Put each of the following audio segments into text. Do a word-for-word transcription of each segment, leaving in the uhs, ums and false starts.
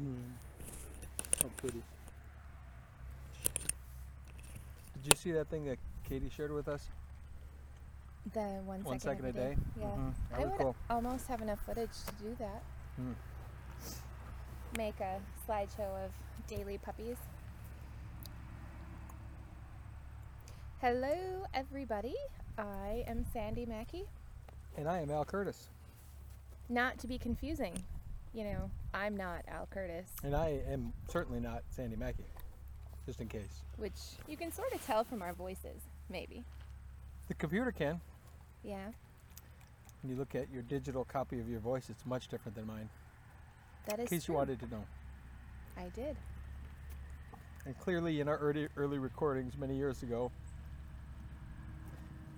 Hmm. How pretty. Did you see that thing that Katie shared with us? The one second, one second a day? day? Yeah. Mm-hmm. I would cool. almost have enough footage to do that. Mm. Make a slideshow of daily puppies. Hello, everybody. I am Sandy Mackey. And I am Al Curtis. Not to be confusing. You know, I'm not Al Curtis. And I am certainly not Sandy Mackey. Just in case. Which you can sort of tell from our voices, maybe. The computer can. Yeah. When you look at your digital copy of your voice, it's much different than mine. That is true. In case you wanted to know. I did. And clearly in our early, early recordings many years ago,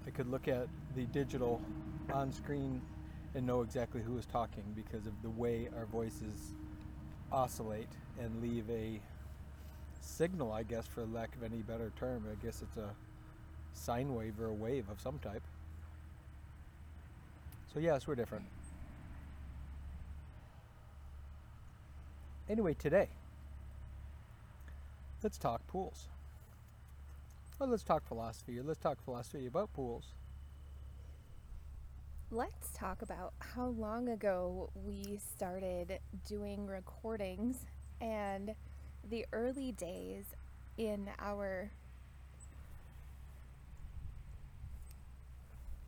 I could look at the digital on screen and know exactly who was talking because of the way our voices oscillate and leave a signal, I guess, for lack of any better term. I guess it's a sine wave or a wave of some type. So yes, we're different. Anyway, today, let's talk pools. Well, let's talk philosophy, or let's talk philosophy about pools. Let's talk about how long ago we started doing recordings and the early days in our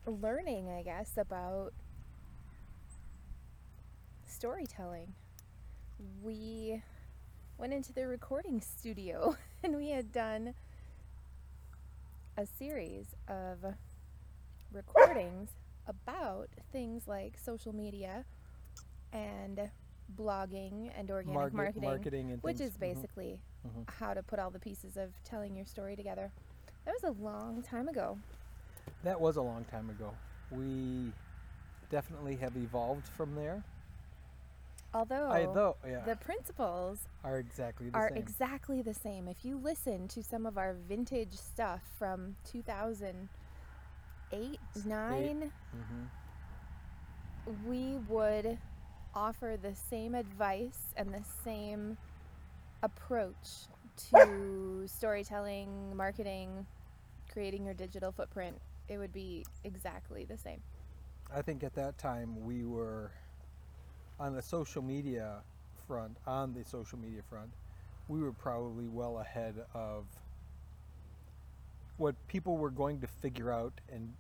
learning, I guess, about storytelling. We went into the recording studio and we had done a series of recordings about things like social media and blogging and organic Market, marketing, marketing and which things. is basically mm-hmm. Mm-hmm. how to put all the pieces of telling your story together. That was a long time ago. That was a long time ago. We definitely have evolved from there. Although, I, though, yeah. the principles are exactly the, are same. exactly the same. If you listen to some of our vintage stuff from two thousand eight, nine, mm-hmm. we would offer the same advice and the same approach to storytelling, marketing, creating your digital footprint. It would be exactly the same. I think at that time we were on the social media front, on the social media front, we were probably well ahead of what people were going to figure out and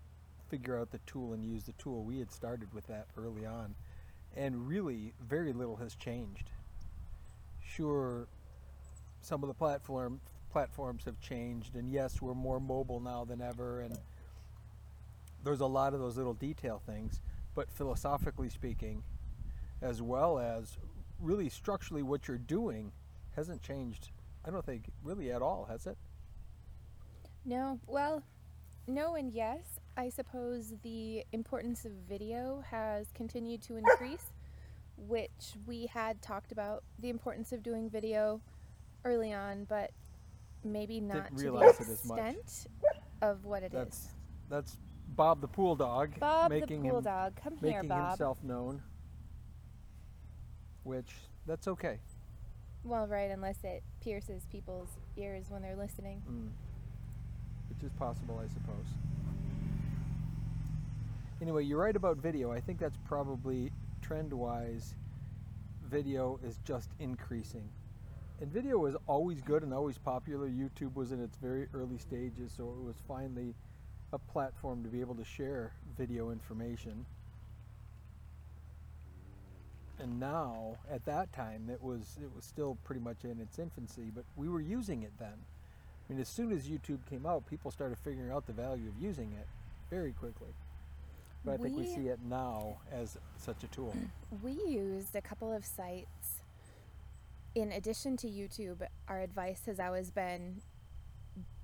figure out the tool and use the tool. We had started with that early on, and really very little has changed. Sure, some of the platform platforms have changed, and yes, we're more mobile now than ever, and there's a lot of those little detail things, but philosophically speaking, as well as really structurally what you're doing hasn't changed, I don't think, really at all, has it? No, well, no and yes. I suppose the importance of video has continued to increase, which we had talked about the importance of doing video early on, but maybe not to the extent of what it that's, is. That's Bob the pool dog. Bob making the pool him, dog. Come here, Bob. Making himself known, which, that's okay. Well, right, unless it pierces people's ears when they're listening. Mm. Which is possible, I suppose. Anyway, you're right about video. I think that's probably, trend-wise, video is just increasing. And video was always good and always popular. YouTube was in its very early stages, so it was finally a platform to be able to share video information. And now, at that time, it was it was still pretty much in its infancy, but we were using it then. I mean, as soon as YouTube came out, people started figuring out the value of using it very quickly. But I think we, we see it now as such a tool. We used a couple of sites. In addition to YouTube, our advice has always been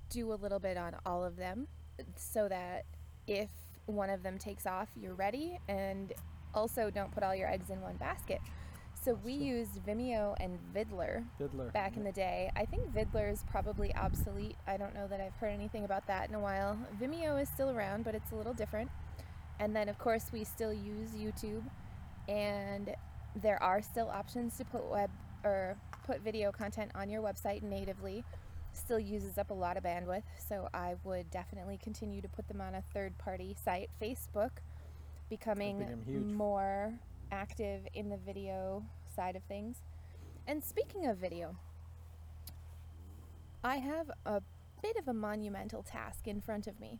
do a little bit on all of them so that if one of them takes off, you're ready, and also don't put all your eggs in one basket. So we used Vimeo and Vidler, Vidler back yeah. in the day. I think Vidler is probably obsolete. I don't know that I've heard anything about that in a while. Vimeo is still around, but it's a little different. And then, of course, we still use YouTube and There are still options to put web or put video content on your website natively. Still uses up a lot of bandwidth, so I would definitely continue to put them on a third-party site. Facebook becoming more active in the video side of things. And speaking of video, I have a bit of a monumental task in front of me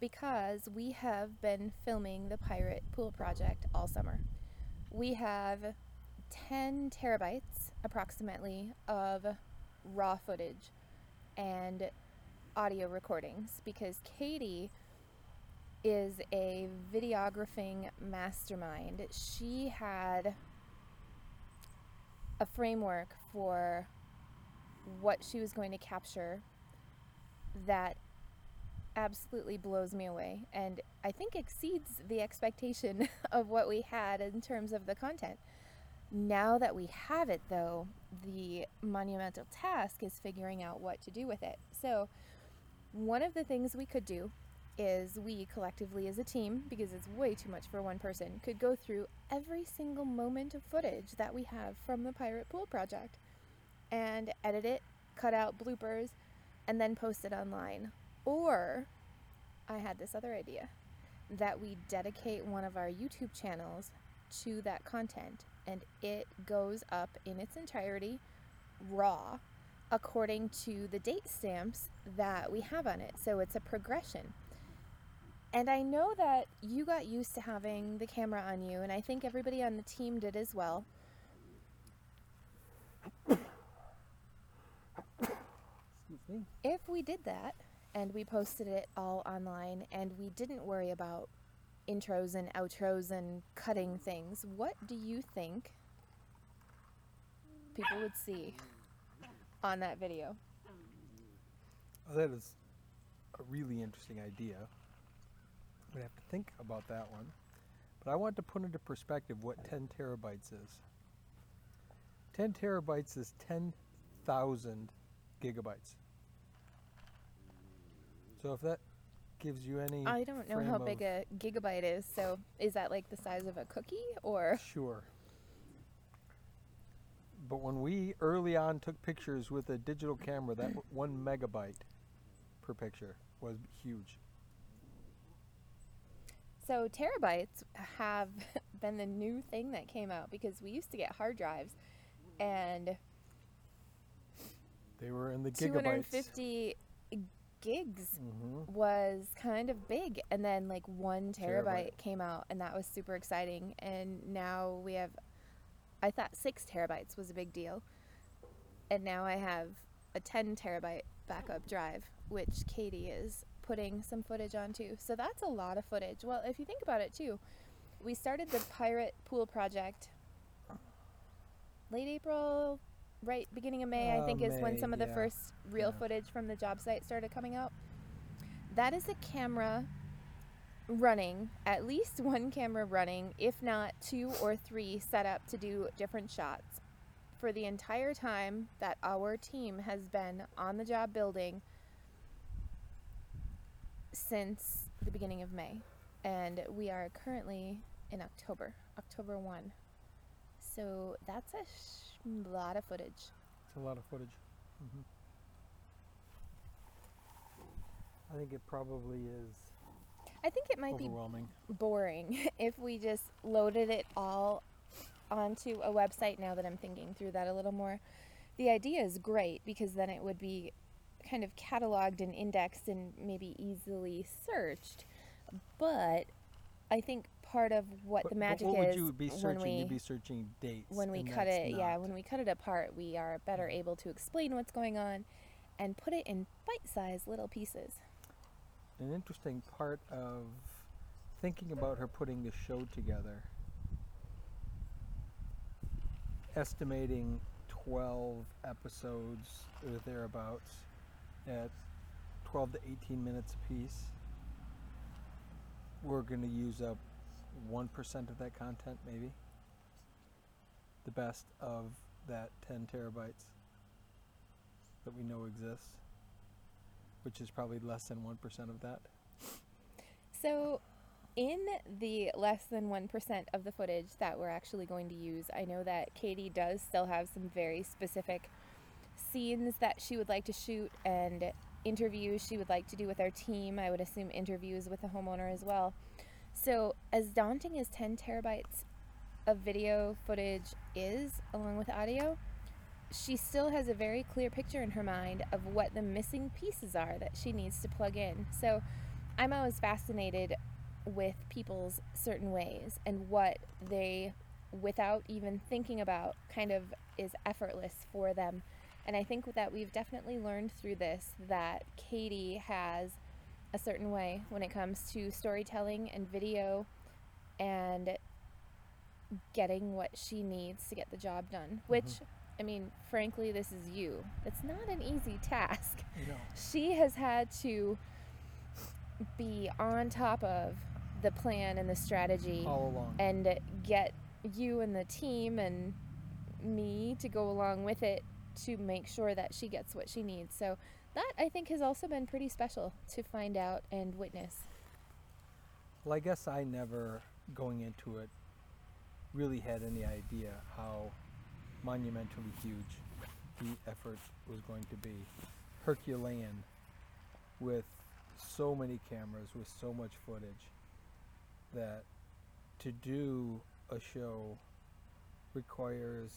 because we have been filming the Pirate Pool Project all summer. We have ten terabytes approximately of raw footage and audio recordings because Katie is a videographing mastermind. She had a framework for what she was going to capture that absolutely blows me away and I think exceeds the expectation of what we had in terms of the content. Now that we have it though, the monumental task is figuring out what to do with it. So one of the things we could do is we collectively as a team, because it's way too much for one person, could go through every single moment of footage that we have from the Pirate Pool Project and edit it, cut out bloopers, and then post it online. Or I had this other idea that we dedicate one of our YouTube channels to that content and it goes up in its entirety raw according to the date stamps that we have on it. So it's a progression. And I know that you got used to having the camera on you, and I think everybody on the team did as well. Excuse me. If we did that, and we posted it all online, and we didn't worry about intros and outros and cutting things, what do you think people would see on that video? Oh, that is a really interesting idea. I'm going to have to think about that one, but I want to put into perspective what ten terabytes is. ten terabytes is ten thousand gigabytes. So if that gives you any... I don't know how big a gigabyte is, so is that like the size of a cookie or... Sure. But when we early on took pictures with a digital camera, that one megabyte per picture was huge. So terabytes have been the new thing that came out because we used to get hard drives and they were in the gigabytes. two hundred fifty gigs mm-hmm. was kind of big, and then like one terabyte, terabyte came out and that was super exciting, and now we have, I thought six terabytes was a big deal, and now I have a ten terabyte backup drive which Katie is putting some footage onto. So that's a lot of footage. Well, if you think about it too, we started the Pirate Pool Project late April, right beginning of May, uh, I think May, is when some of yeah. the first real yeah. footage from the job site started coming out. That is a camera running, at least one camera running, if not two or three set up to do different shots for the entire time that our team has been on the job building since the beginning of May, and we are currently in October, October first. So that's a sh lot of footage. It's a lot of footage. Mm-hmm. I think it probably is. I think it might overwhelming. be boring if we just loaded it all onto a website. Now that I'm thinking through that a little more, the idea is great because then it would be kind of cataloged and indexed and maybe easily searched, but I think part of what but, the magic but what would is you be searching? When we You'd be searching dates when we cut it not. yeah when we cut it apart, we are better able to explain what's going on and put it in bite-sized little pieces. An interesting part of thinking about her putting the show together, estimating twelve episodes or thereabouts at twelve to eighteen minutes a piece, we're going to use up one percent of that content, maybe the best of that ten terabytes that we know exists, which is probably less than one percent of that. So in the less than one percent of the footage that we're actually going to use, I know that Katie does still have some very specific scenes that she would like to shoot and interviews she would like to do with our team. I would assume interviews with the homeowner as well. So as daunting as ten terabytes of video footage is, along with audio, she still has a very clear picture in her mind of what the missing pieces are that she needs to plug in. So I'm always fascinated with people's certain ways and what they, without even thinking about, kind of is effortless for them. And I think that we've definitely learned through this that Katie has a certain way when it comes to storytelling and video and getting what she needs to get the job done, which mm-hmm. I mean, frankly, this is you. It's not an easy task. No. She has had to be on top of the plan and the strategy all along, and get you and the team and me to go along with it to make sure that she gets what she needs. So that, I think, has also been pretty special to find out and witness. Well, I guess I never, going into it, really had any idea how monumentally huge the effort was going to be. Herculean, with so many cameras, with so much footage, that to do a show requires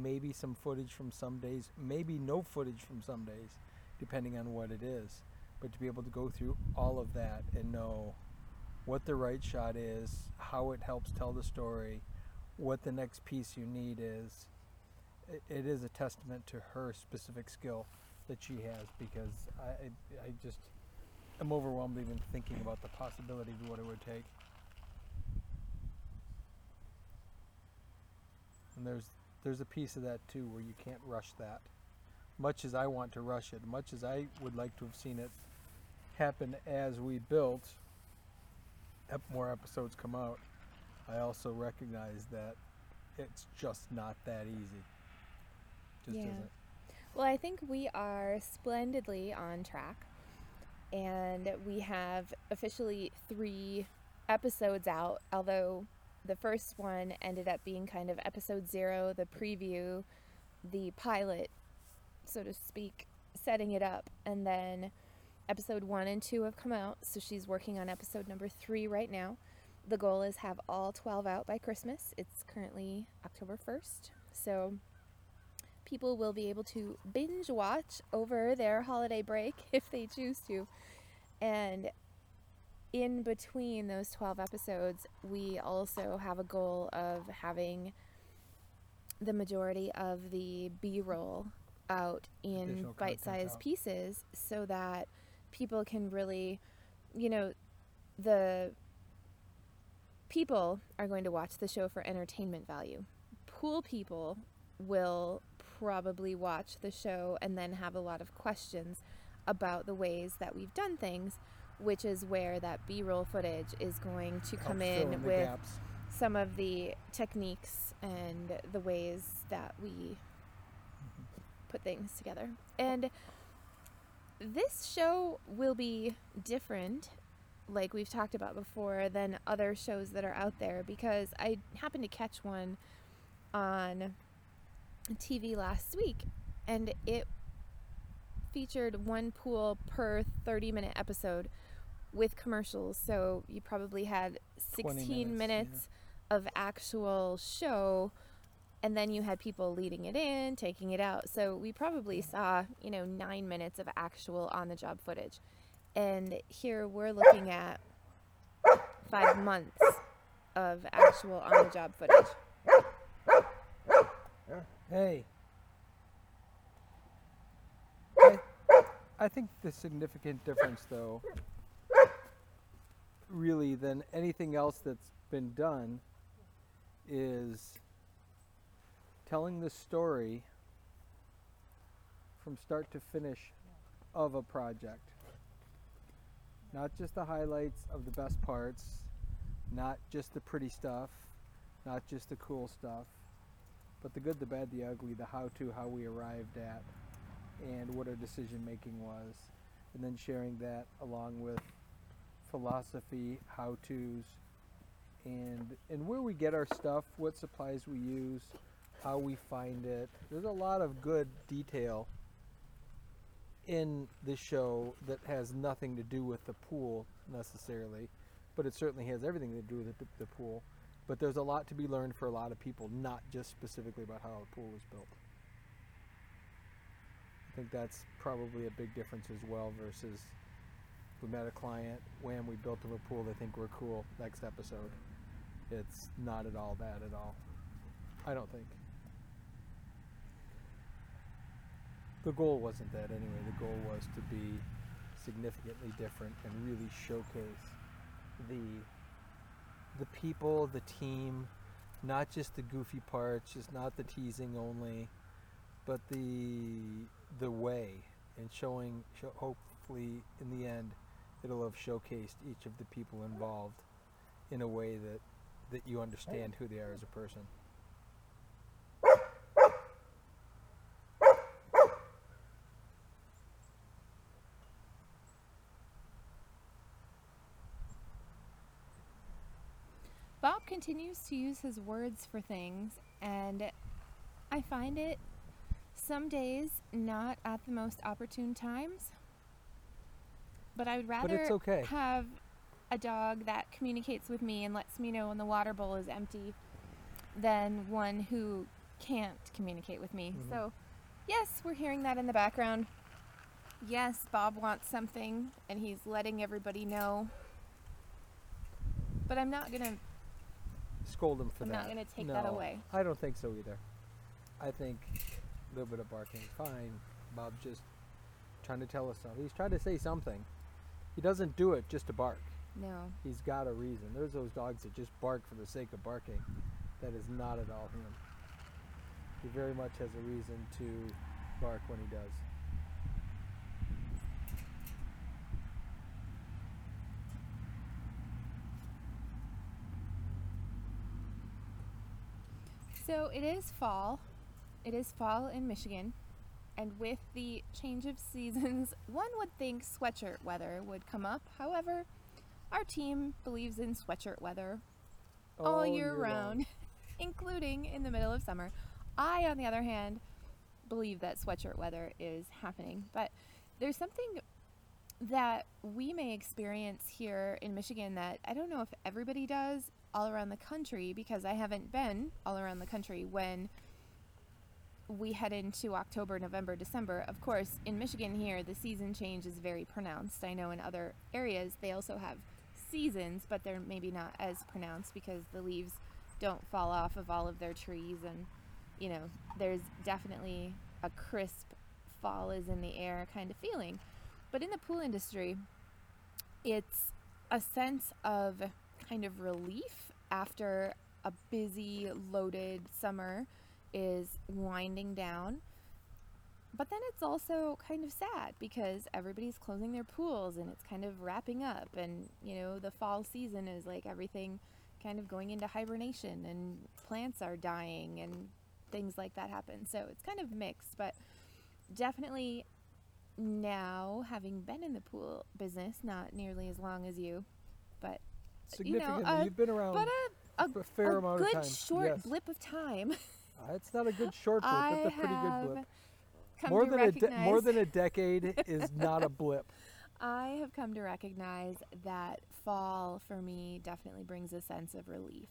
maybe some footage from some days, maybe no footage from some days, depending on what it is. But to be able to go through all of that and know what the right shot is, how it helps tell the story, what the next piece you need is, it, it is a testament to her specific skill that she has, because I, I just am overwhelmed even thinking about the possibility of what it would take. And there's there's a piece of that too where you can't rush that. Much as I want to rush it, much as I would like to have seen it happen as we built, more episodes come out, I also recognize that it's just not that easy. It just yeah. isn't. Well, I think we are splendidly on track, and we have officially three episodes out, although the first one ended up being kind of episode zero, the preview, the pilot, so to speak, setting it up, and then episode one and two have come out, so she's working on episode number three right now. The goal is have all twelve out by Christmas. It's currently October first, so people will be able to binge watch over their holiday break if they choose to. And in between those twelve episodes, we also have a goal of having the majority of the B-roll out in bite-sized pieces, so that people can really, you know, the people are going to watch the show for entertainment value. Pool people will probably watch the show and then have a lot of questions about the ways that we've done things, which is where that B-roll footage is going to come in with some of the techniques and the ways that we put things together. And this show will be different, like we've talked about before, than other shows that are out there, because I happened to catch one on T V last week, and it featured one pool per thirty minute episode with commercials, so you probably had sixteen minutes, minutes yeah. of actual show, and then you had people leading it in, taking it out, so we probably saw, you know, nine minutes of actual on-the-job footage. And here we're looking at five months of actual on-the-job footage. Hey. I, I think the significant difference, though, really than anything else that's been done, is telling the story from start to finish of a project. Not just the highlights of the best parts, not just the pretty stuff, not just the cool stuff, but the good, the bad, the ugly, the how-to, how we arrived at, and what our decision-making was, and then sharing that along with philosophy, how-tos, and and where we get our stuff, what supplies we use, how we find it. There's a lot of good detail in the show that has nothing to do with the pool necessarily, but it certainly has everything to do with the, the pool. But there's a lot to be learned for a lot of people, not just specifically about how a pool was built. I think that's probably a big difference as well versus we met a client, wham, we built them a pool, they think we're cool, next episode. It's not at all that at all, I don't think. The goal wasn't that anyway. The goal was to be significantly different and really showcase the the people, the team, not just the goofy parts, just not the teasing only, but the the way, and showing, show, hopefully in the end it'll have showcased each of the people involved in a way that, that you understand who they are as a person. Bob continues to use his words for things, and I find it some days not at the most opportune times, but I would rather but it's okay. have a dog that communicates with me and lets me know when the water bowl is empty than one who can't communicate with me. Mm-hmm. So yes, we're hearing that in the background. Yes, Bob wants something and he's letting everybody know, but I'm not going to scold him for I'm that. I'm not going to take no, that away. I don't think so either. I think a little bit of barking, fine. Bob's just trying to tell us something. He's trying to say something. He doesn't do it just to bark. No. He's got a reason. There's those dogs that just bark for the sake of barking. That is not at all him. He very much has a reason to bark when he does. So it is fall. It is fall in Michigan, and with the change of seasons, one would think sweatshirt weather would come up. However, our team believes in sweatshirt weather all, all year, year round, round. including in the middle of summer. I, on the other hand, believe that sweatshirt weather is happening, but there's something that we may experience here in Michigan that I don't know if everybody does all around the country, because I haven't been all around the country when we head into October, November, December. Of course, in Michigan here, the season change is very pronounced. I know in other areas they also have seasons, but they're maybe not as pronounced because the leaves don't fall off of all of their trees, and you know, there's definitely a crisp fall is in the air kind of feeling. But in the pool industry, it's a sense of kind of relief after a busy, loaded summer is winding down. But then it's also kind of sad because everybody's closing their pools and it's kind of wrapping up, and you know, the fall season is like everything kind of going into hibernation and plants are dying and things like that happen. So it's kind of mixed, but definitely now, having been in the pool business not nearly as long as you, but significantly, you know, uh, you've been around but a, a, for a fair a amount of time. A good short yes. blip of time. uh, it's not a good short blip, I it's a pretty good blip. More than, a de- more than a decade is not a blip. I have come to recognize that fall for me definitely brings a sense of relief.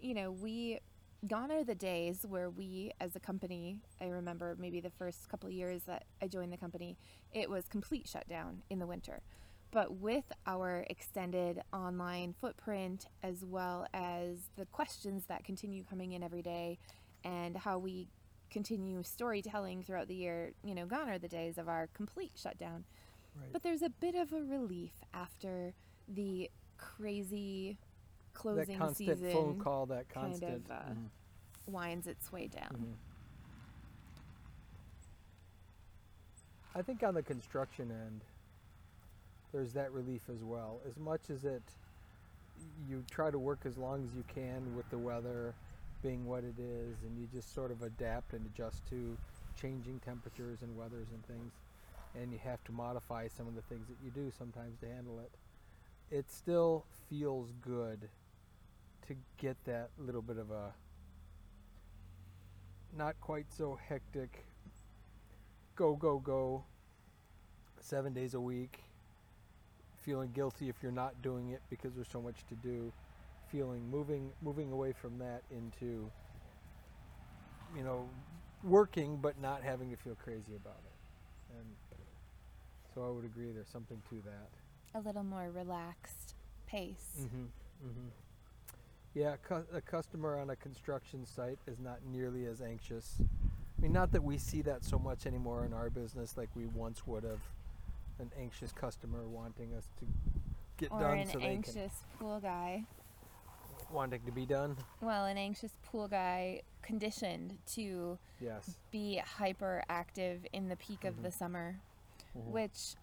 You know, we, gone are the days where we as a company, I remember maybe the first couple of years that I joined the company, it was complete shutdown in the winter. But with our extended online footprint, as well as the questions that continue coming in every day and how we continue storytelling throughout the year, you know, gone are the days of our complete shutdown. Right. But there's a bit of a relief after the crazy closing that constant season phone call, that constant kind of uh, mm. winds its way down. Mm-hmm. I think on the construction end, there's that relief as well. As much as it, you try to work as long as you can with the weather being what it is, and you just sort of adapt and adjust to changing temperatures and weathers and things, and you have to modify some of the things that you do sometimes to handle it. It still feels good to get that little bit of a not quite so hectic go go go seven days a week, feeling guilty if you're not doing it because there's so much to do, feeling moving moving away from that into, you know, working but not having to feel crazy about it. And so I would agree there's something to that. A little more relaxed pace. Mm-hmm, mm-hmm. Yeah, cu- a customer on a construction site is not nearly as anxious. I mean, not that we see that so much anymore in our business like we once would have. An anxious customer wanting us to get or done so they can. Or an anxious pool guy. Wanting to be done? Well, an anxious pool guy conditioned to yes. be hyperactive in the peak mm-hmm. of the summer. Mm-hmm. Which,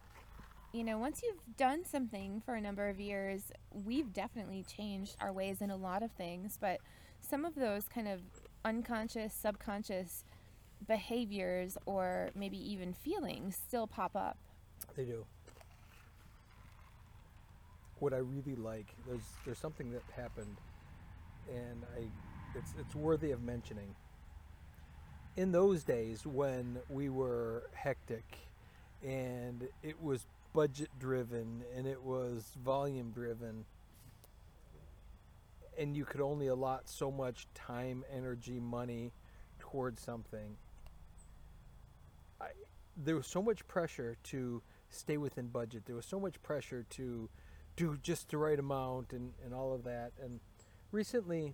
you know, once you've done something for a number of years, we've definitely changed our ways in a lot of things, but some of those kind of unconscious, subconscious behaviors or maybe even feelings still pop up. They do. What I really like, there's there's something that happened, and I it's it's worthy of mentioning. In those days when we were hectic and it was budget driven and it was volume driven and you could only allot so much time, energy, money towards something, I there was so much pressure to stay within budget. There was so much pressure to do just the right amount and, and all of that. And recently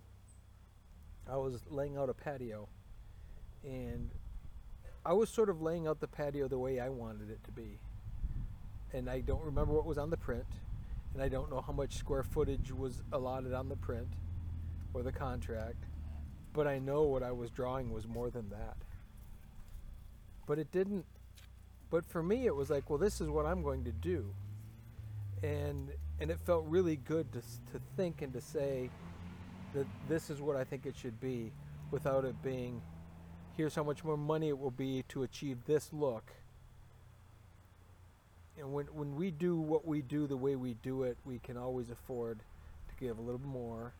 I was laying out a patio, and I was sort of laying out the patio the way I wanted it to be. And I don't remember what was on the print, and I don't know how much square footage was allotted on the print or the contract, but I know what I was drawing was more than that. But it didn't. But for me, it was like, well, this is what I'm going to do. And and it felt really good to to think and to say that this is what I think it should be, without it being, here's how much more money it will be to achieve this look. And when, when we do what we do the way we do it, we can always afford to give a little more,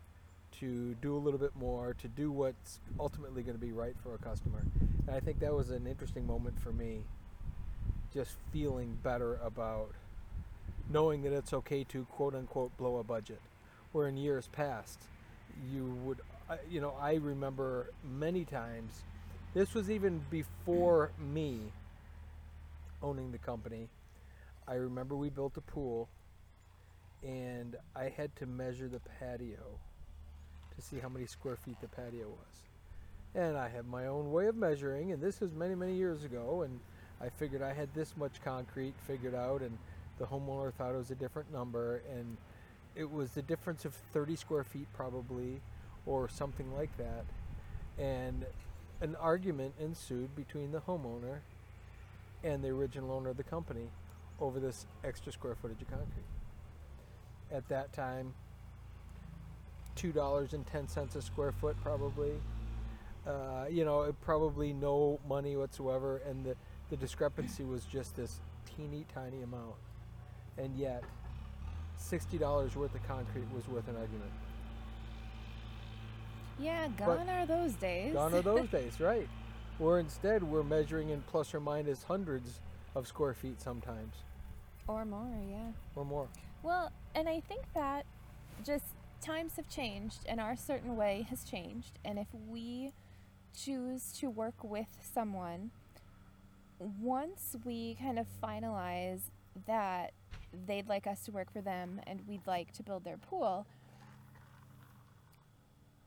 to do a little bit more, to do what's ultimately going to be right for a customer. And I think that was an interesting moment for me. Just feeling better about knowing that it's okay to quote unquote blow a budget, where in years past you would, you know, I remember many times, this was even before me owning the company. I remember we built a pool and I had to measure the patio to see how many square feet the patio was. And I have my own way of measuring, and this was many, many years ago, and I figured I had this much concrete figured out, and the homeowner thought it was a different number, and it was the difference of thirty square feet probably, or something like that. And an argument ensued between the homeowner and the original owner of the company over this extra square footage of concrete. At that time, two dollars and ten cents a square foot probably, uh, you know, probably no money whatsoever, and the The discrepancy was just this teeny tiny amount, and yet sixty dollars worth of concrete was worth an argument. Yeah, gone but are those days. Gone are those days, right. Where instead we're measuring in plus or minus hundreds of square feet sometimes. Or more, yeah. Or more. Well, and I think that just times have changed, and our certain way has changed, and if we choose to work with someone, once we kind of finalize that they'd like us to work for them and we'd like to build their pool,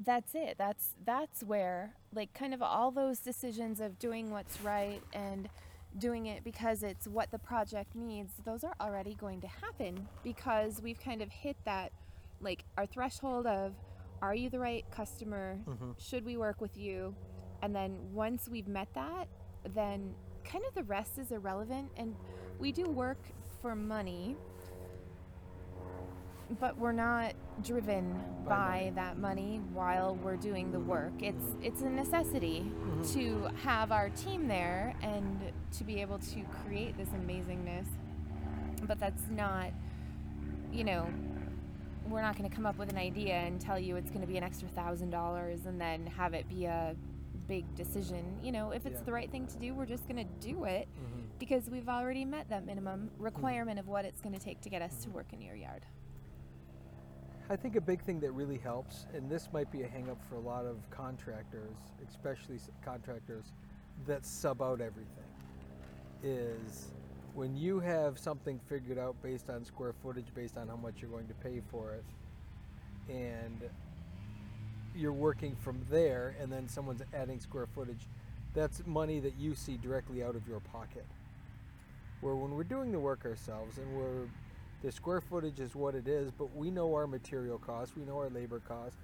that's it. That's that's where, like, kind of all those decisions of doing what's right and doing it because it's what the project needs, those are already going to happen because we've kind of hit that, like, our threshold of, are you the right customer? Mm-hmm. Should we work with you? And then once we've met that, then kind of the rest is irrelevant, and we do work for money, but we're not driven by, by money. that money while we're doing the work. It's it's a necessity mm-hmm. to have our team there and to be able to create this amazingness, but that's not, you know, we're not going to come up with an idea and tell you it's going to be an extra thousand dollars and then have it be a big decision. You know, if it's yeah. the right thing to do, we're just going to do it mm-hmm. because we've already met that minimum requirement mm-hmm. of what it's going to take to get us to work in your yard. I think a big thing that really helps, and this might be a hang up for a lot of contractors, especially contractors that sub out everything, is when you have something figured out based on square footage, based on how much you're going to pay for it, and you're working from there, and then someone's adding square footage, that's money that you see directly out of your pocket. Where when we're doing the work ourselves, and we're the square footage is what it is, but we know our material costs, we know our labor costs.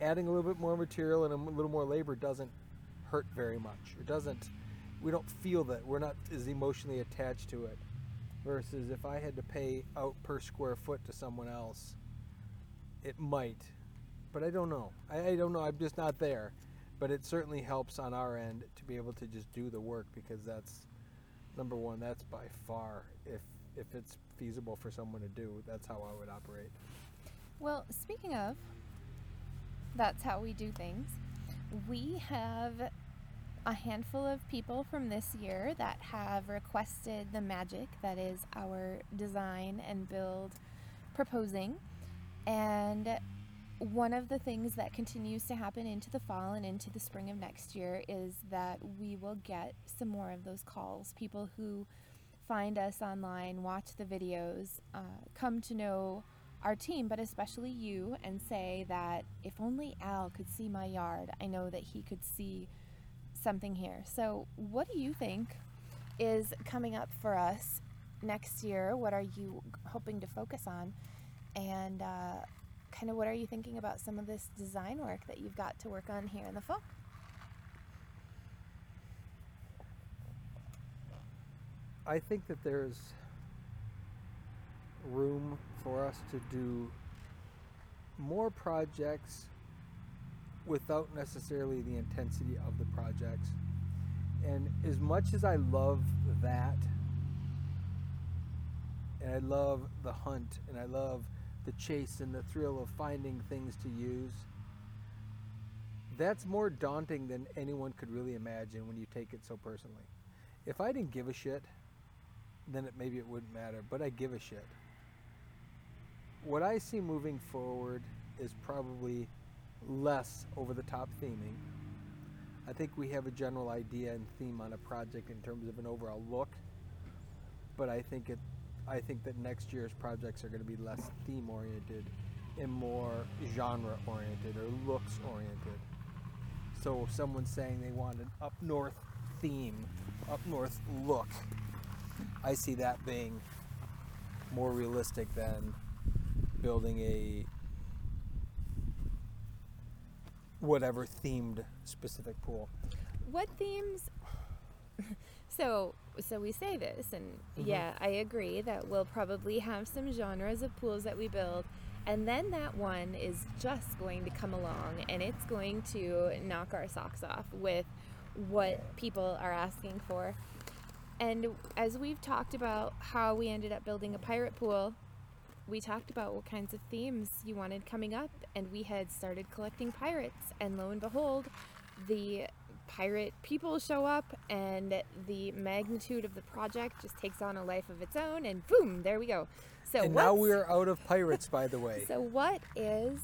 Adding a little bit more material and a little more labor doesn't hurt very much. It doesn't, we don't feel that, we're not as emotionally attached to it. Versus if I had to pay out per square foot to someone else, it might. But I don't know. I, I don't know, I'm just not there. But it certainly helps on our end to be able to just do the work, because that's, number one, that's by far, if if it's feasible for someone to do, that's how I would operate. Well, speaking of, that's how we do things. We have a handful of people from this year that have requested the magic that is our design and build proposing. And one of the things that continues to happen into the fall and into the spring of next year is that we will get some more of those calls. People who find us online, watch the videos, uh, come to know our team, but especially you, and say that if only Al could see my yard, I know that he could see something here. So what do you think is coming up for us next year? What are you hoping to focus on? And uh, kind of what are you thinking about some of this design work that you've got to work on here in the fall? I think that there's room for us to do more projects without necessarily the intensity of the projects. And as much as I love that, and I love the hunt, and I love the chase and the thrill of finding things to use, that's more daunting than anyone could really imagine when you take it so personally. If I didn't give a shit, then it maybe it wouldn't matter, but I give a shit. What I see moving forward is probably less over-the-top theming. I think we have a general idea and theme on a project in terms of an overall look, but I think it I think that next year's projects are going to be less theme oriented and more genre oriented or looks oriented. So if someone's saying they want an up north theme, up north look, I see that being more realistic than building a whatever themed specific pool. What themes? So, so we say this, and mm-hmm. yeah, I agree that we'll probably have some genres of pools that we build, and then that one is just going to come along, and it's going to knock our socks off with what people are asking for. And as we've talked about how we ended up building a pirate pool, we talked about what kinds of themes you wanted coming up, and we had started collecting pirates, and lo and behold, the pirate people show up, and the magnitude of the project just takes on a life of its own, and boom, there we go. So and now we're out of pirates, by the way. So what is,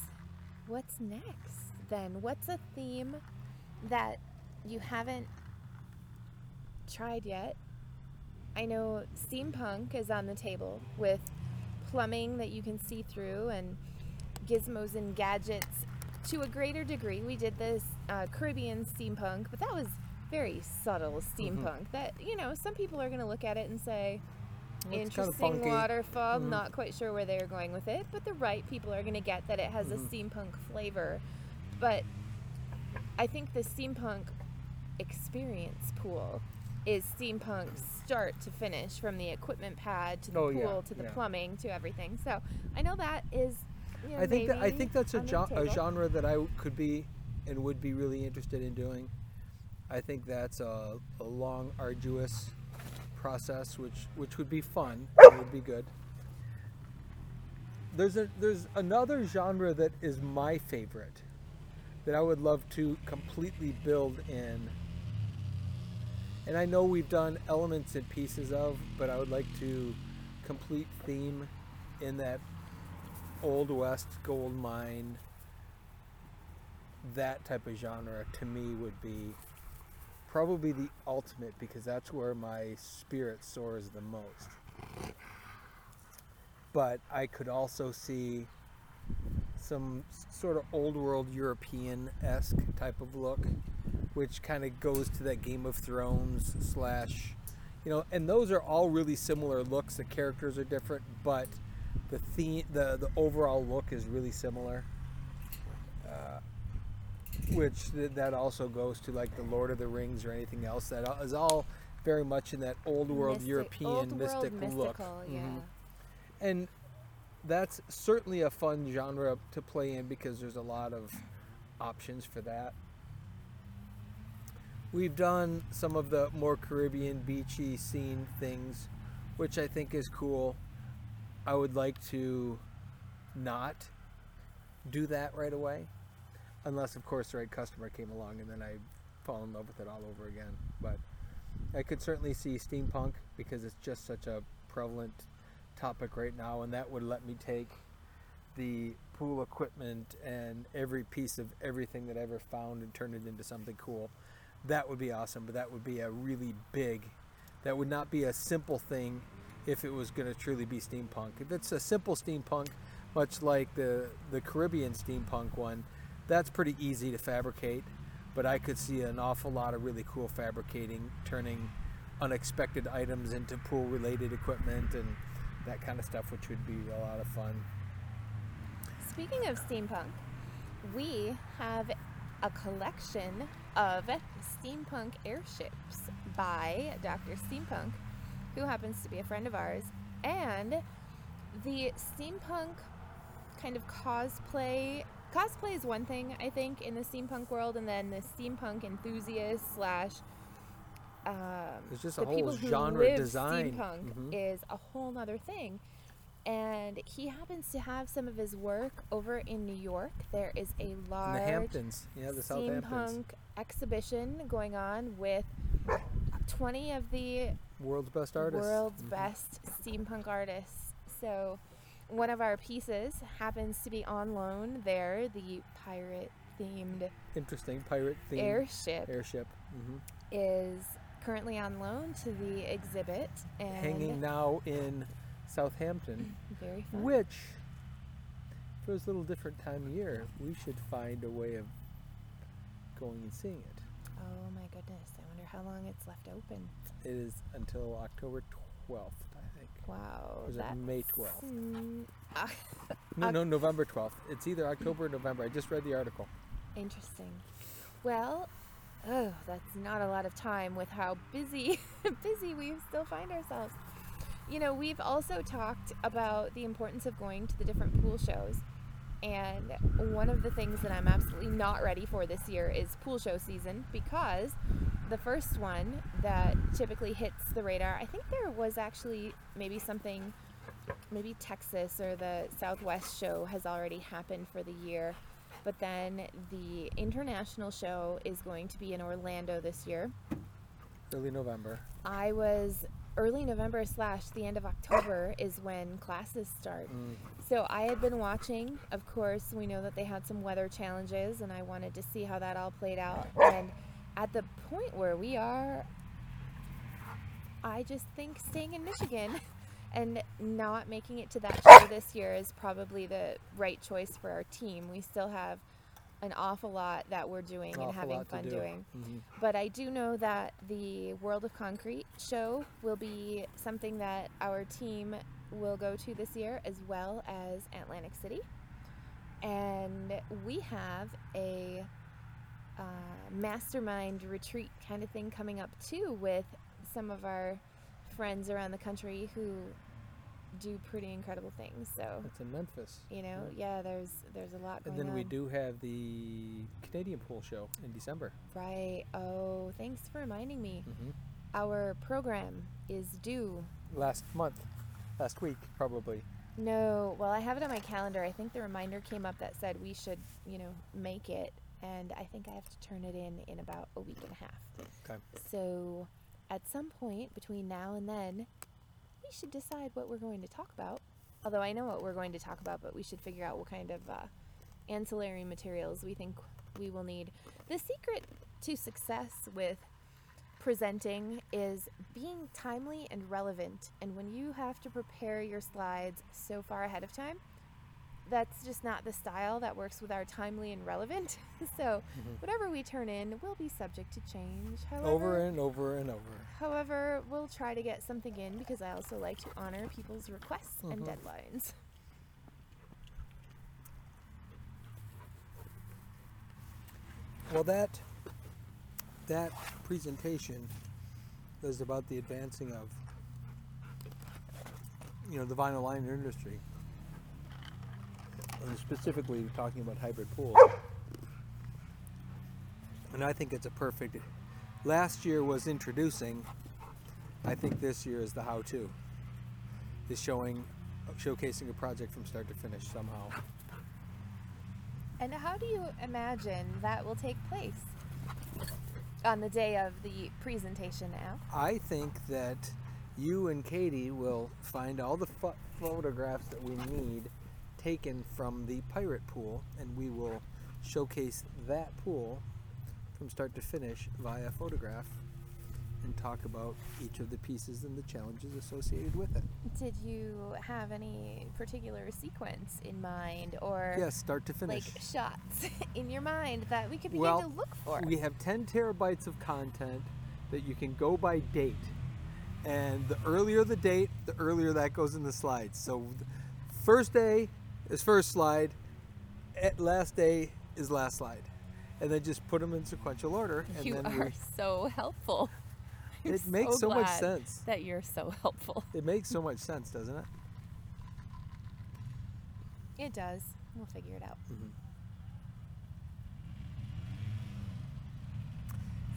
what's next then? What's a theme that you haven't tried yet? I know steampunk is on the table with plumbing that you can see through and gizmos and gadgets to a greater degree. We did this uh, Caribbean steampunk, but that was very subtle steampunk mm-hmm. that, you know, some people are going to look at it and say, well, interesting kind of waterfall, mm-hmm. not quite sure where they are going with it, but the right people are going to get that it has mm-hmm. a steampunk flavor. But I think the steampunk experience pool is steampunk start to finish, from the equipment pad to the oh, pool yeah, to the yeah. plumbing to everything. So I know that is. You know, I think that, I think that's a, jo- a genre that I could be and would be really interested in doing. I think that's a, a long, arduous process, which which would be fun. It would be good. there's a there's another genre that is my favorite that I would love to completely build in. And I know we've done elements and pieces of, but I would like to complete theme in that Old West gold mine. That type of genre to me would be probably the ultimate, because that's where my spirit soars the most. But I could also see some sort of old world European-esque type of look, which kind of goes to that Game of Thrones slash, you know, and those are all really similar looks. The characters are different, but the theme, the, the overall look is really similar. Uh, which th that also goes to like the Lord of the Rings or anything else. That is all very much in that old world Mystic, European old mystic world look. Mystical, yeah. Mm-hmm. And that's certainly a fun genre to play in because there's a lot of options for that. We've done some of the more Caribbean beachy scene things, which I think is cool. I would like to not do that right away, unless of course the right customer came along and then I fall in love with it all over again. But I could certainly see steampunk because it's just such a prevalent topic right now, and that would let me take the pool equipment and every piece of everything that I ever found and turn it into something cool. That would be awesome, but that would be a really big, that would not be a simple thing if it was going to truly be steampunk. If it's a simple steampunk, much like the, the Caribbean steampunk one, that's pretty easy to fabricate, but I could see an awful lot of really cool fabricating, turning unexpected items into pool-related equipment and that kind of stuff, which would be a lot of fun. Speaking of steampunk, we have a collection of steampunk airships by Doctor Steampunk, who happens to be a friend of ours, and the steampunk kind of cosplay cosplay is one thing, I think, in the steampunk world, and then the steampunk enthusiasts slash um, it's just a the whole people who genre live design steampunk mm-hmm. is a whole nother thing. And he happens to have some of his work over in New York. There is a large in the Hamptons. Yeah, the South steampunk Hamptons. Exhibition going on with twenty of the world's best artists. World's mm-hmm. best steampunk artists. So one of our pieces happens to be on loan there, the pirate themed interesting pirate themed airship. Airship mm-hmm. is currently on loan to the exhibit and hanging now in Southampton, very fun. Which, if it was a little different time of year, we should find a way of going and seeing it. Oh my goodness, I wonder how long it's left open. It is until October twelfth, I think. Wow. Or is it May twelfth? Mm, uh, no, no, November twelfth. It's either October or November. I just read the article. Interesting. Well, oh, that's not a lot of time with how busy, busy we still find ourselves. You know, we've also talked about the importance of going to the different pool shows. And one of the things that I'm absolutely not ready for this year is pool show season, because the first one that typically hits the radar, I think there was actually maybe something, maybe Texas or the Southwest show has already happened for the year. But then the international show is going to be in Orlando this year. Early November. I was... Early November slash the end of October is when classes start. Mm. So I had been watching. Of course, we know that they had some weather challenges, and I wanted to see how that all played out. And at the point where we are, I just think staying in Michigan and not making it to that show this year is probably the right choice for our team. We still have an awful lot that we're doing an and having fun do. doing. Mm-hmm. But I do know that the World of Concrete show will be something that our team will go to this year, as well as Atlantic City. And we have a uh, mastermind retreat kind of thing coming up too, with some of our friends around the country who do pretty incredible things. So it's in Memphis, you know. Right. Yeah, there's there's a lot going on. And then we do have the Canadian pool show in December. Right. Oh, thanks for reminding me. Mm-hmm. Our program is due last month, last week probably. No, well, I have it on my calendar. I think the reminder came up that said we should, you know, make it, and I think I have to turn it in in about a week and a half. Okay. So at some point between now and then, we should decide what we're going to talk about. Although I know what we're going to talk about, but we should figure out what kind of uh, ancillary materials we think we will need. The secret to success with presenting is being timely and relevant, and when you have to prepare your slides so far ahead of time, that's just not the style that works with our timely and relevant. So mm-hmm. whatever we turn in will be subject to change. However, over and over and over. However, we'll try to get something in because I also like to honor people's requests mm-hmm. and deadlines. Well, that that presentation was about the advancing of, you know, the vinyl liner industry. And specifically talking about hybrid pools. And I think it's a perfect, last year was introducing, I think this year is the how-to. Is showing, showcasing a project from start to finish somehow. And how do you imagine that will take place on the day of the presentation, Al? I think that you and Katie will find all the ph- photographs that we need taken from the Pirate Pool, and we will showcase that pool from start to finish via photograph and talk about each of the pieces and the challenges associated with it. Did you have any particular sequence in mind, or yes, start to finish, like shots in your mind that we could begin well, to look for? We have ten terabytes of content that you can go by date, and the earlier the date, the earlier that goes in the slides. So first day is first slide, at last day is last slide, and then just put them in sequential order. And you then are we, so helpful. I'm it so makes so glad much sense that you're so helpful. It makes so much sense, doesn't it? It does. We'll figure it out. Mm-hmm.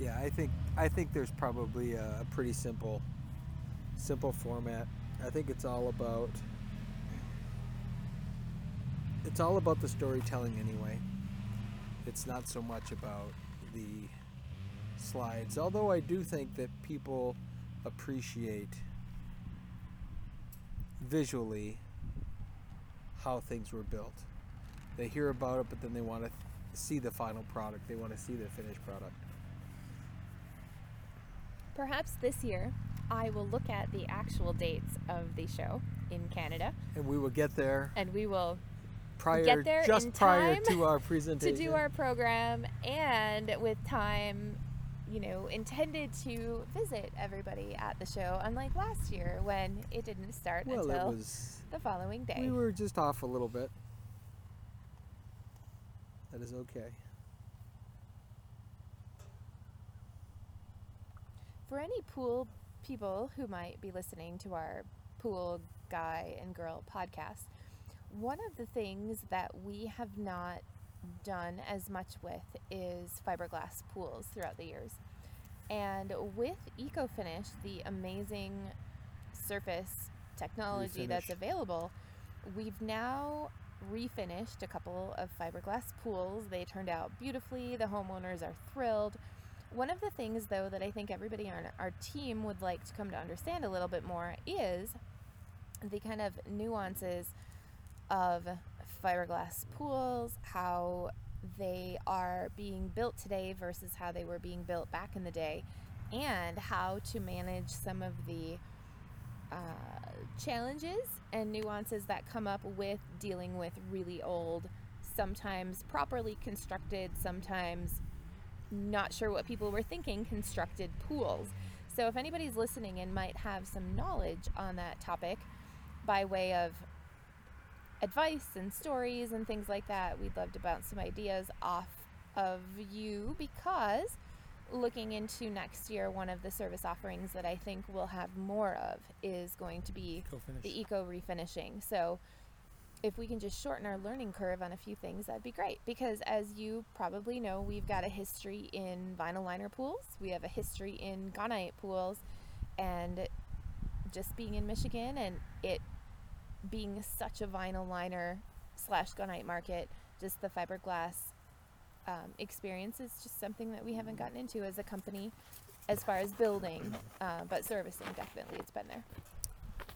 Yeah, I think I think there's probably a pretty simple, simple format. I think it's all about it's all about the storytelling anyway. It's not so much about the slides, although I do think that people appreciate visually how things were built. They hear about it, but then they want to th- see the final product. They want to see the finished product. Perhaps this year I will look at the actual dates of the show in Canada, and we will get there, and we will Prior, get there just in prior time to our presentation, to do our program, and with time, you know, intended to visit everybody at the show, unlike last year when it didn't start well, until it was, the following day. We were just off a little bit. That is okay. For any pool people who might be listening to our Pool Guy and Girl podcast, one of the things that we have not done as much with is fiberglass pools throughout the years. And with Ecofinish, the amazing surface technology refinish. That's available, we've now refinished a couple of fiberglass pools. They turned out beautifully. The homeowners are thrilled. One of the things, though, that I think everybody on our team would like to come to understand a little bit more is the kind of nuances of fiberglass pools, how they are being built today versus how they were being built back in the day, and how to manage some of the uh, challenges and nuances that come up with dealing with really old, sometimes properly constructed, sometimes not sure what people were thinking, constructed pools. So if anybody's listening and might have some knowledge on that topic by way of advice and stories and things like that, we'd love to bounce some ideas off of you, because looking into next year, one of the service offerings that I think we'll have more of is going to be Eco-finish. the eco refinishing. So if we can just shorten our learning curve on a few things, that'd be great, because as you probably know, we've got a history in vinyl liner pools, we have a history in gonite pools, and just being in Michigan, and it being such a vinyl liner slash gunite market, just the fiberglass um, experience is just something that we haven't gotten into as a company as far as building, uh, but servicing, definitely it's been there.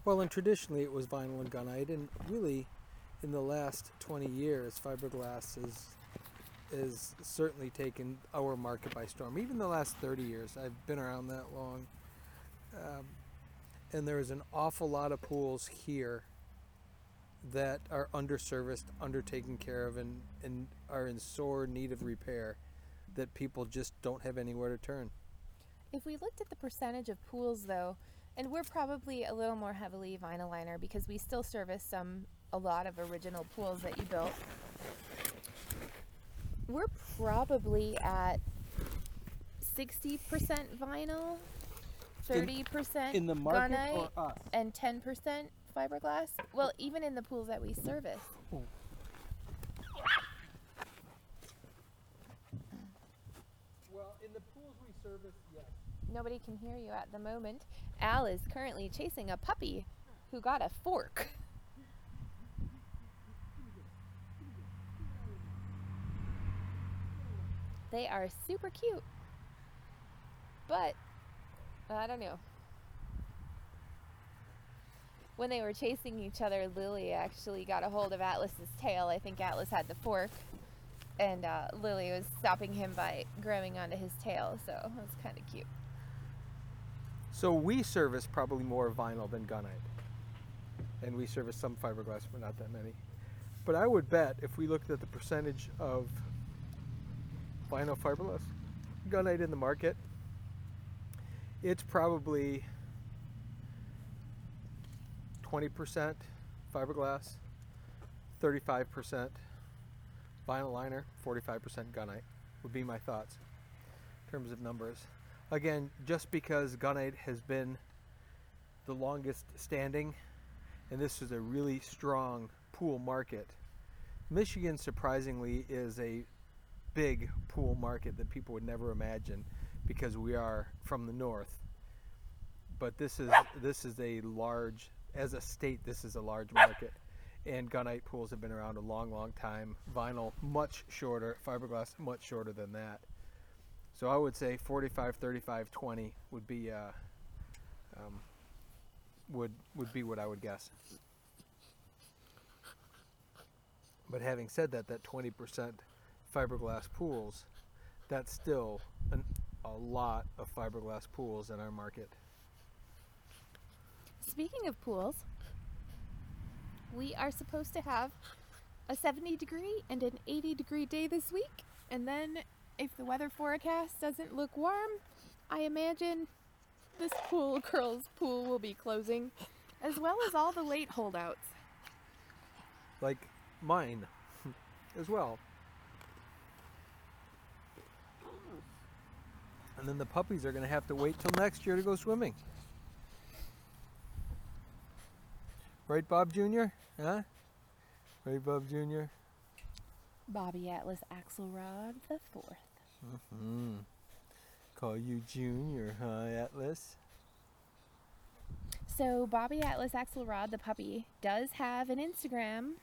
Well, and traditionally it was vinyl and gunite, and really in the last twenty years, fiberglass is is certainly taken our market by storm. Even the last thirty years, I've been around that long. Um, and there's an awful lot of pools here that are underserviced, undertaken care of, and, and are in sore need of repair that people just don't have anywhere to turn. If we looked at the percentage of pools though, and we're probably a little more heavily vinyl liner because we still service some, a lot of original pools that you built. We're probably at sixty percent vinyl, thirty percent in, in gunite, and ten percent fiberglass. Well, even in the pools that we service. Oh. Well, in the pools we service, yes. Nobody can hear you at the moment. Al is currently chasing a puppy who got a fork. They are super cute, but I don't know. When they were chasing each other, Lily actually got a hold of Atlas's tail. I think Atlas had the fork, and uh, Lily was stopping him by grabbing onto his tail, so it was kind of cute. So we service probably more vinyl than gunite, and we service some fiberglass, but not that many. But I would bet if we looked at the percentage of vinyl fiberglass gunite in the market, it's probably twenty percent fiberglass, thirty-five percent vinyl liner, forty-five percent gunite would be my thoughts in terms of numbers. Again, just because gunite has been the longest standing, and this is a really strong pool market. Michigan, surprisingly, is a big pool market that people would never imagine because we are from the north, but this is this is a large, as a state, this is a large market, and gunite pools have been around a long long time. Vinyl much shorter, fiberglass much shorter than that. So I would say forty-five, thirty-five, twenty would be uh, um, would would be what I would guess. But having said that, that twenty percent fiberglass pools, that's still an, a lot of fiberglass pools in our market. Speaking of pools, we are supposed to have a seventy degree and an eighty degree day this week, and then if the weather forecast doesn't look warm, I imagine this pool, Curl's pool, will be closing, as well as all the late holdouts. Like mine as well. And then the puppies are going to have to wait till next year to go swimming. Right, Bob Junior? Huh? Right, Bob Junior? Bobby Atlas Axelrod the Fourth. Mm-hmm. Call you Junior, huh, Atlas? So Bobby Atlas Axelrod the puppy does have an Instagram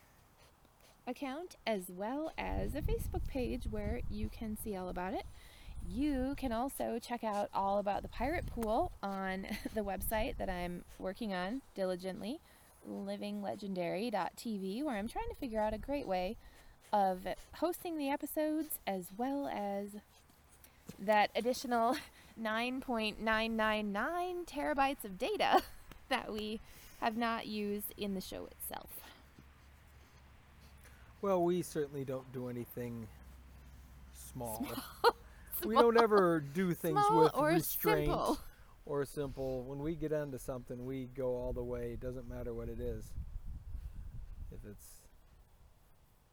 account as well as a Facebook page where you can see all about it. You can also check out all about the Pirate Pool on the website that I'm working on diligently, living legendary dot t v, where I'm trying to figure out a great way of hosting the episodes as well as that additional nine point nine nine nine terabytes of data that we have not used in the show itself. Well, we certainly don't do anything small. small. We don't ever do things Small with or restraint simple. or simple. When we get into something, we go all the way. It doesn't matter what it is. If it's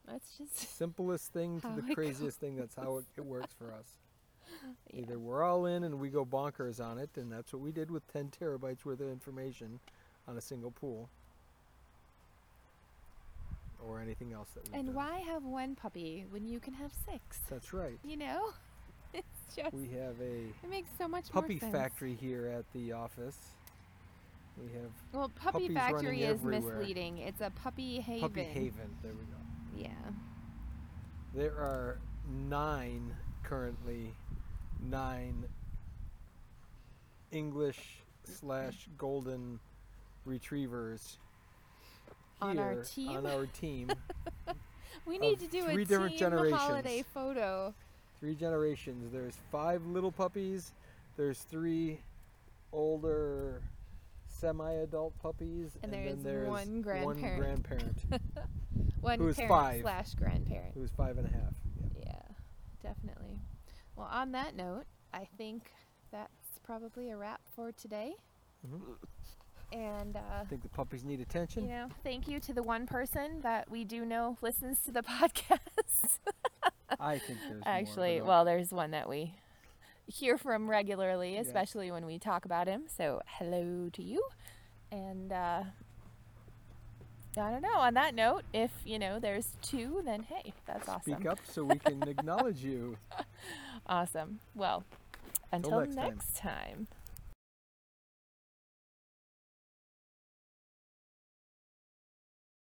that's just the simplest thing to the craziest thing, that's how it, it works for us. Yeah. Either we're all in and we go bonkers on it, and that's what we did with ten terabytes worth of information on a single pool. Or anything else that we And done. Why have one puppy when you can have six? That's right. You know? It's just, we have a it makes so much puppy more sense. factory here at the office, We have well, puppy factory is everywhere. Misleading. It's a puppy haven. Puppy haven. There we go. Yeah. There are nine currently, nine English slash golden retrievers here on our team. On our team. We need to do three a different team generations. Holiday photo. Three generations. There's five little puppies. There's three older semi-adult puppies. And, and there's, then there's one grandparent. One grandparent. One who is parent five, slash grandparent. Who's five and a half. Yeah. Yeah, definitely. Well, on that note, I think that's probably a wrap for today. Mm-hmm. And uh, I think the puppies need attention. You know, thank you to the one person that we do know listens to the podcast. I think there's actually, more, well, there's one that we hear from regularly, especially yeah. when we talk about him. So hello to you. And uh, I don't know. On that note, if you know there's two, then hey, that's awesome. Speak up so we can acknowledge you. Awesome. Well, until, until next, next time. time.